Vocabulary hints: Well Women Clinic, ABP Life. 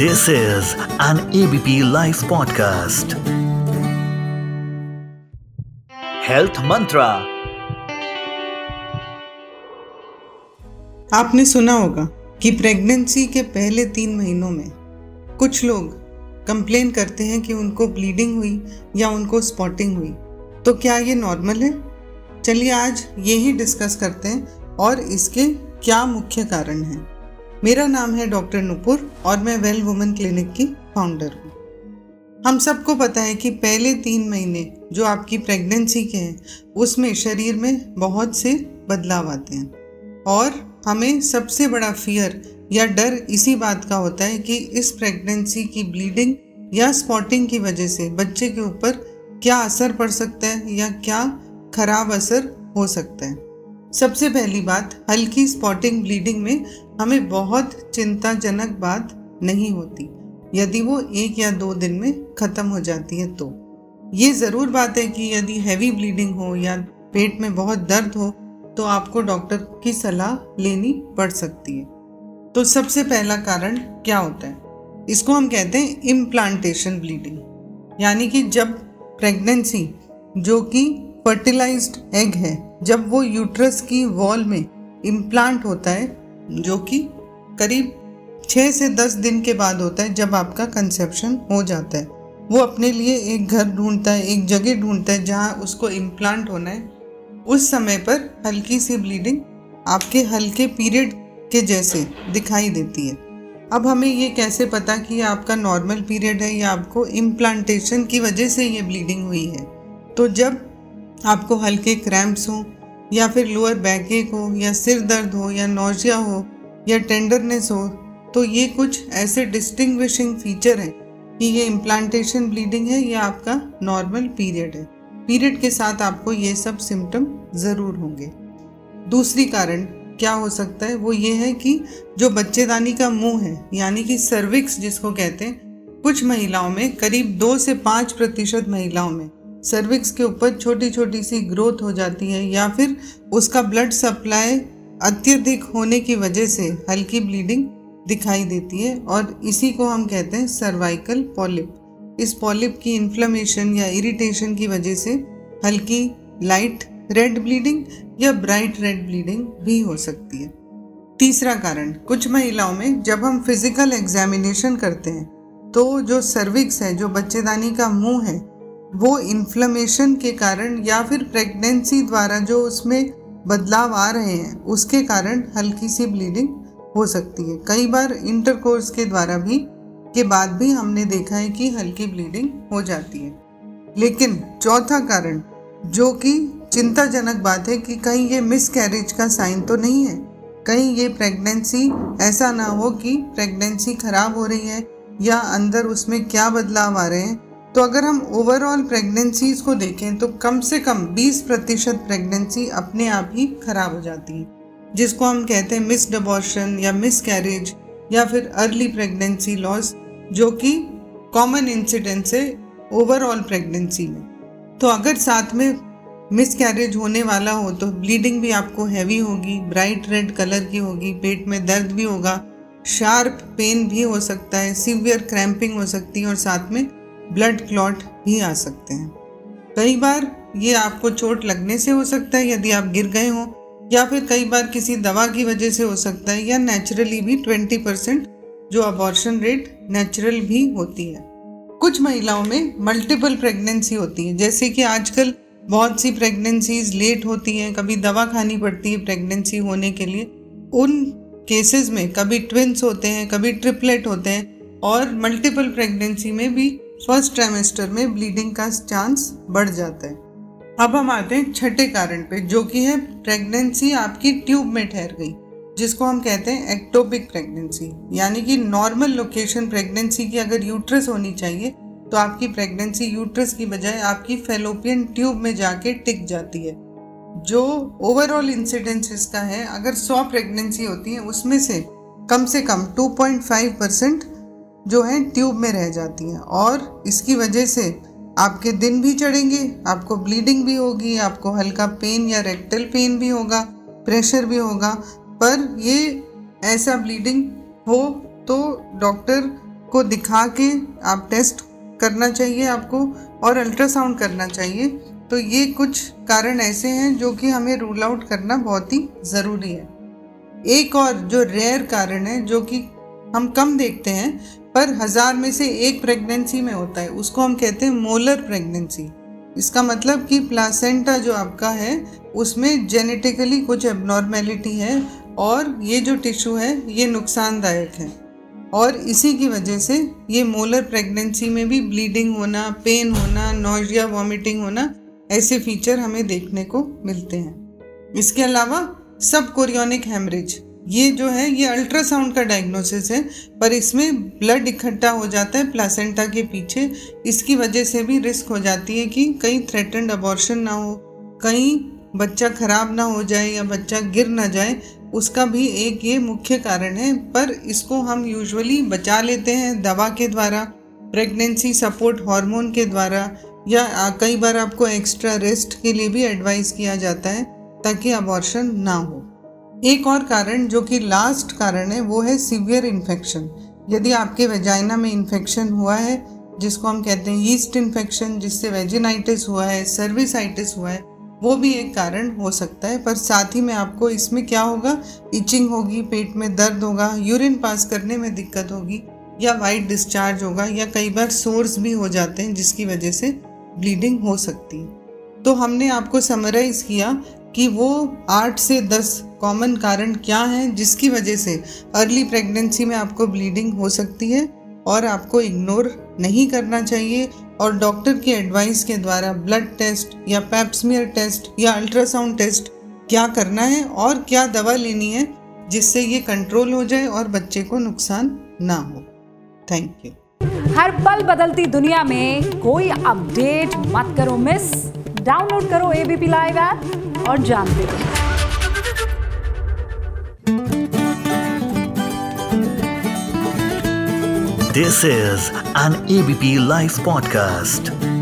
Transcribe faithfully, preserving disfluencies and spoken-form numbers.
This is an ABP life podcast. Health mantra. आपने सुना होगा कि प्रेगनेंसी के पहले तीन महीनों में कुछ लोग कंप्लेन करते हैं कि उनको ब्लीडिंग हुई या उनको स्पॉटिंग हुई, तो क्या ये नॉर्मल है? चलिए आज यही डिस्कस करते हैं और इसके क्या मुख्य कारण हैं। मेरा नाम है डॉक्टर नूपुर और मैं वेल वुमेन क्लिनिक की फाउंडर हूँ। हम सबको पता है कि पहले तीन महीने जो आपकी प्रेगनेंसी के हैं उसमें शरीर में बहुत से बदलाव आते हैं और हमें सबसे बड़ा फियर या डर इसी बात का होता है कि इस प्रेगनेंसी की ब्लीडिंग या स्पॉटिंग की वजह से बच्चे के ऊपर क्या असर पड़ सकता है या क्या खराब असर हो सकता है। सबसे पहली बात, हल्की स्पॉटिंग ब्लीडिंग में हमें बहुत चिंताजनक बात नहीं होती यदि वो एक या दो दिन में ख़त्म हो जाती है। तो ये ज़रूर बात है कि यदि हैवी ब्लीडिंग हो या पेट में बहुत दर्द हो तो आपको डॉक्टर की सलाह लेनी पड़ सकती है। तो सबसे पहला कारण क्या होता है? इसको हम कहते हैं इम्प्लांटेशन ब्लीडिंग, यानी कि जब प्रेगनेंसी जो कि फर्टिलाइज्ड एग है, जब वो यूट्रस की वॉल में इम्प्लांट होता है जो कि करीब छः से दस दिन के बाद होता है जब आपका कंसेप्शन हो जाता है। वो अपने लिए एक घर ढूंढता है, एक जगह ढूंढता है जहाँ उसको इम्प्लांट होना है। उस समय पर हल्की सी ब्लीडिंग आपके हल्के पीरियड के जैसे दिखाई देती है। अब हमें ये कैसे पता कि ये आपका नॉर्मल पीरियड है या आपको इम्प्लांटेशन की वजह से ये ब्लीडिंग हुई है? तो जब आपको हल्के क्रैम्प्स हो या फिर लोअर बैक एक हो या सिर दर्द हो या नौजिया हो या टेंडरनेस हो, तो ये कुछ ऐसे डिस्टिंग्विशिंग फीचर हैं कि ये इम्प्लांटेशन ब्लीडिंग है या आपका नॉर्मल पीरियड है। पीरियड के साथ आपको ये सब सिम्टम ज़रूर होंगे। दूसरी कारण क्या हो सकता है? वो ये है कि जो बच्चेदानी का मुंह है यानी कि सर्विक्स जिसको कहते हैं, कुछ महिलाओं में करीब दो से पाँच प्रतिशत महिलाओं में सर्विक्स के ऊपर छोटी छोटी सी ग्रोथ हो जाती है या फिर उसका ब्लड सप्लाई अत्यधिक होने की वजह से हल्की ब्लीडिंग दिखाई देती है और इसी को हम कहते हैं सर्वाइकल पॉलिप। इस पॉलिप की इन्फ्लेमेशन या इरिटेशन की वजह से हल्की लाइट रेड ब्लीडिंग या ब्राइट रेड ब्लीडिंग भी हो सकती है। तीसरा कारण, कुछ महिलाओं में जब हम फिजिकल एग्जामिनेशन करते हैं तो जो सर्विक्स है, जो बच्चेदानी का मुंह है, वो इन्फ्लेमेशन के कारण या फिर प्रेगनेंसी द्वारा जो उसमें बदलाव आ रहे हैं उसके कारण हल्की सी ब्लीडिंग हो सकती है। कई बार इंटरकोर्स के द्वारा भी के बाद भी हमने देखा है कि हल्की ब्लीडिंग हो जाती है। लेकिन चौथा कारण जो कि चिंताजनक बात है कि कहीं ये मिसकैरेज का साइन तो नहीं है, कहीं ये प्रेगनेंसी ऐसा ना हो कि प्रेगनेंसी खराब हो रही है या अंदर उसमें क्या बदलाव आ रहे हैं। तो अगर हम ओवरऑल प्रेगनेंसीज को देखें तो कम से कम बीस प्रतिशत प्रेगनेंसी अपने आप ही खराब हो जाती है, जिसको हम कहते हैं मिस्ड अबॉर्शन या मिसकैरेज या फिर अर्ली प्रेगनेंसी लॉस, जो कि कॉमन इंसिडेंस है ओवरऑल प्रेगनेंसी में। तो अगर साथ में मिसकैरेज होने वाला हो तो ब्लीडिंग भी आपको हैवी होगी, ब्राइट रेड कलर की होगी, पेट में दर्द भी होगा, शार्प पेन भी हो सकता है, सीवियर क्रैम्पिंग हो सकती है और साथ में ब्लड क्लॉट भी आ सकते हैं। कई बार ये आपको चोट लगने से हो सकता है यदि आप गिर गए हों, या फिर कई बार किसी दवा की वजह से हो सकता है, या नेचुरली भी बीस परसेंट जो अबॉर्शन रेट नेचुरल भी होती है। कुछ महिलाओं में मल्टीपल प्रेगनेंसी होती है, जैसे कि आजकल बहुत सी प्रेगनेंसीज लेट होती हैं, कभी दवा खानी पड़ती है प्रेगनेंसी होने के लिए। उन केसेस में कभी ट्विंस होते हैं, कभी ट्रिपलेट होते हैं और मल्टीपल प्रेगनेंसी में भी फर्स्ट ट्राइमेस्टर में ब्लीडिंग का चांस बढ़ जाता है। अब हम आते हैं छठे कारण पे, जो कि है प्रेगनेंसी आपकी ट्यूब में ठहर गई, जिसको हम कहते हैं एक्टोपिक प्रेगनेंसी, यानी कि नॉर्मल लोकेशन प्रेगनेंसी की अगर यूट्रस होनी चाहिए तो आपकी प्रेगनेंसी यूट्रस की बजाय आपकी फैलोपियन ट्यूब में जाके टिक जाती है। जो ओवरऑल इंसिडेंस इसका है, अगर सौ प्रेगनेंसी होती है उसमें से कम से कम दो पॉइंट पाँच परसेंट जो है ट्यूब में रह जाती है और इसकी वजह से आपके दिन भी चढ़ेंगे, आपको ब्लीडिंग भी होगी, आपको हल्का पेन या रेक्टल पेन भी होगा, प्रेशर भी होगा। पर ये ऐसा ब्लीडिंग हो तो डॉक्टर को दिखा के आप टेस्ट करना चाहिए आपको और अल्ट्रासाउंड करना चाहिए। तो ये कुछ कारण ऐसे हैं जो कि हमें रूल आउट करना बहुत ही ज़रूरी है। एक और जो रेयर कारण है जो कि हम कम देखते हैं पर हज़ार में से एक प्रेगनेंसी में होता है, उसको हम कहते हैं मोलर प्रेगनेंसी। इसका मतलब कि प्लासेंटा जो आपका है उसमें जेनेटिकली कुछ एबनॉर्मेलिटी है और ये जो टिश्यू है ये नुकसानदायक है और इसी की वजह से ये मोलर प्रेगनेंसी में भी ब्लीडिंग होना, पेन होना, नॉजिया, वॉमिटिंग होना, ऐसे फीचर हमें देखने को मिलते हैं। इसके अलावा सब कोरियोनिक हेमरेज, ये जो है ये अल्ट्रासाउंड का डायग्नोसिस है पर इसमें ब्लड इकट्ठा हो जाता है प्लासेंटा के पीछे, इसकी वजह से भी रिस्क हो जाती है कि कहीं थ्रेटन्ड अबॉर्शन ना हो, कहीं बच्चा खराब ना हो जाए या बच्चा गिर ना जाए, उसका भी एक ये मुख्य कारण है। पर इसको हम यूजुअली बचा लेते हैं दवा के द्वारा, प्रेगनेंसी सपोर्ट हार्मोन के द्वारा, या कई बार आपको एक्स्ट्रा रेस्ट के लिए भी एडवाइस किया जाता है ताकि अबॉर्शन ना हो। एक और कारण जो कि लास्ट कारण है वो है सीवियर इन्फेक्शन। यदि आपके वेजाइना में इन्फेक्शन हुआ है जिसको हम कहते हैं यीस्ट इन्फेक्शन, जिससे वेजिनाइटिस हुआ है, सर्विसाइटिस हुआ है, वो भी एक कारण हो सकता है। पर साथ ही में आपको इसमें क्या होगा, इचिंग होगी, पेट में दर्द होगा, यूरिन पास करने में दिक्कत होगी या वाइट डिस्चार्ज होगा या कई बार सोर्स भी हो जाते हैं जिसकी वजह से ब्लीडिंग हो सकती है। तो हमने आपको समराइज़ किया कि वो आठ से दस कॉमन कारण क्या हैं जिसकी वजह से अर्ली प्रेगनेंसी में आपको ब्लीडिंग हो सकती है और आपको इग्नोर नहीं करना चाहिए और डॉक्टर की एडवाइस के द्वारा ब्लड टेस्ट या पैप स्मीयर टेस्ट या अल्ट्रासाउंड टेस्ट क्या करना है और क्या दवा लेनी है जिससे ये कंट्रोल हो जाए और बच्चे को नुकसान ना हो। Thank you. हर पल बदलती दुनिया में कोई अपडेट मत करो मिस, डाउनलोड करो एबीपी लाइव ऐप और जानते रहो। This is an A B P Life podcast.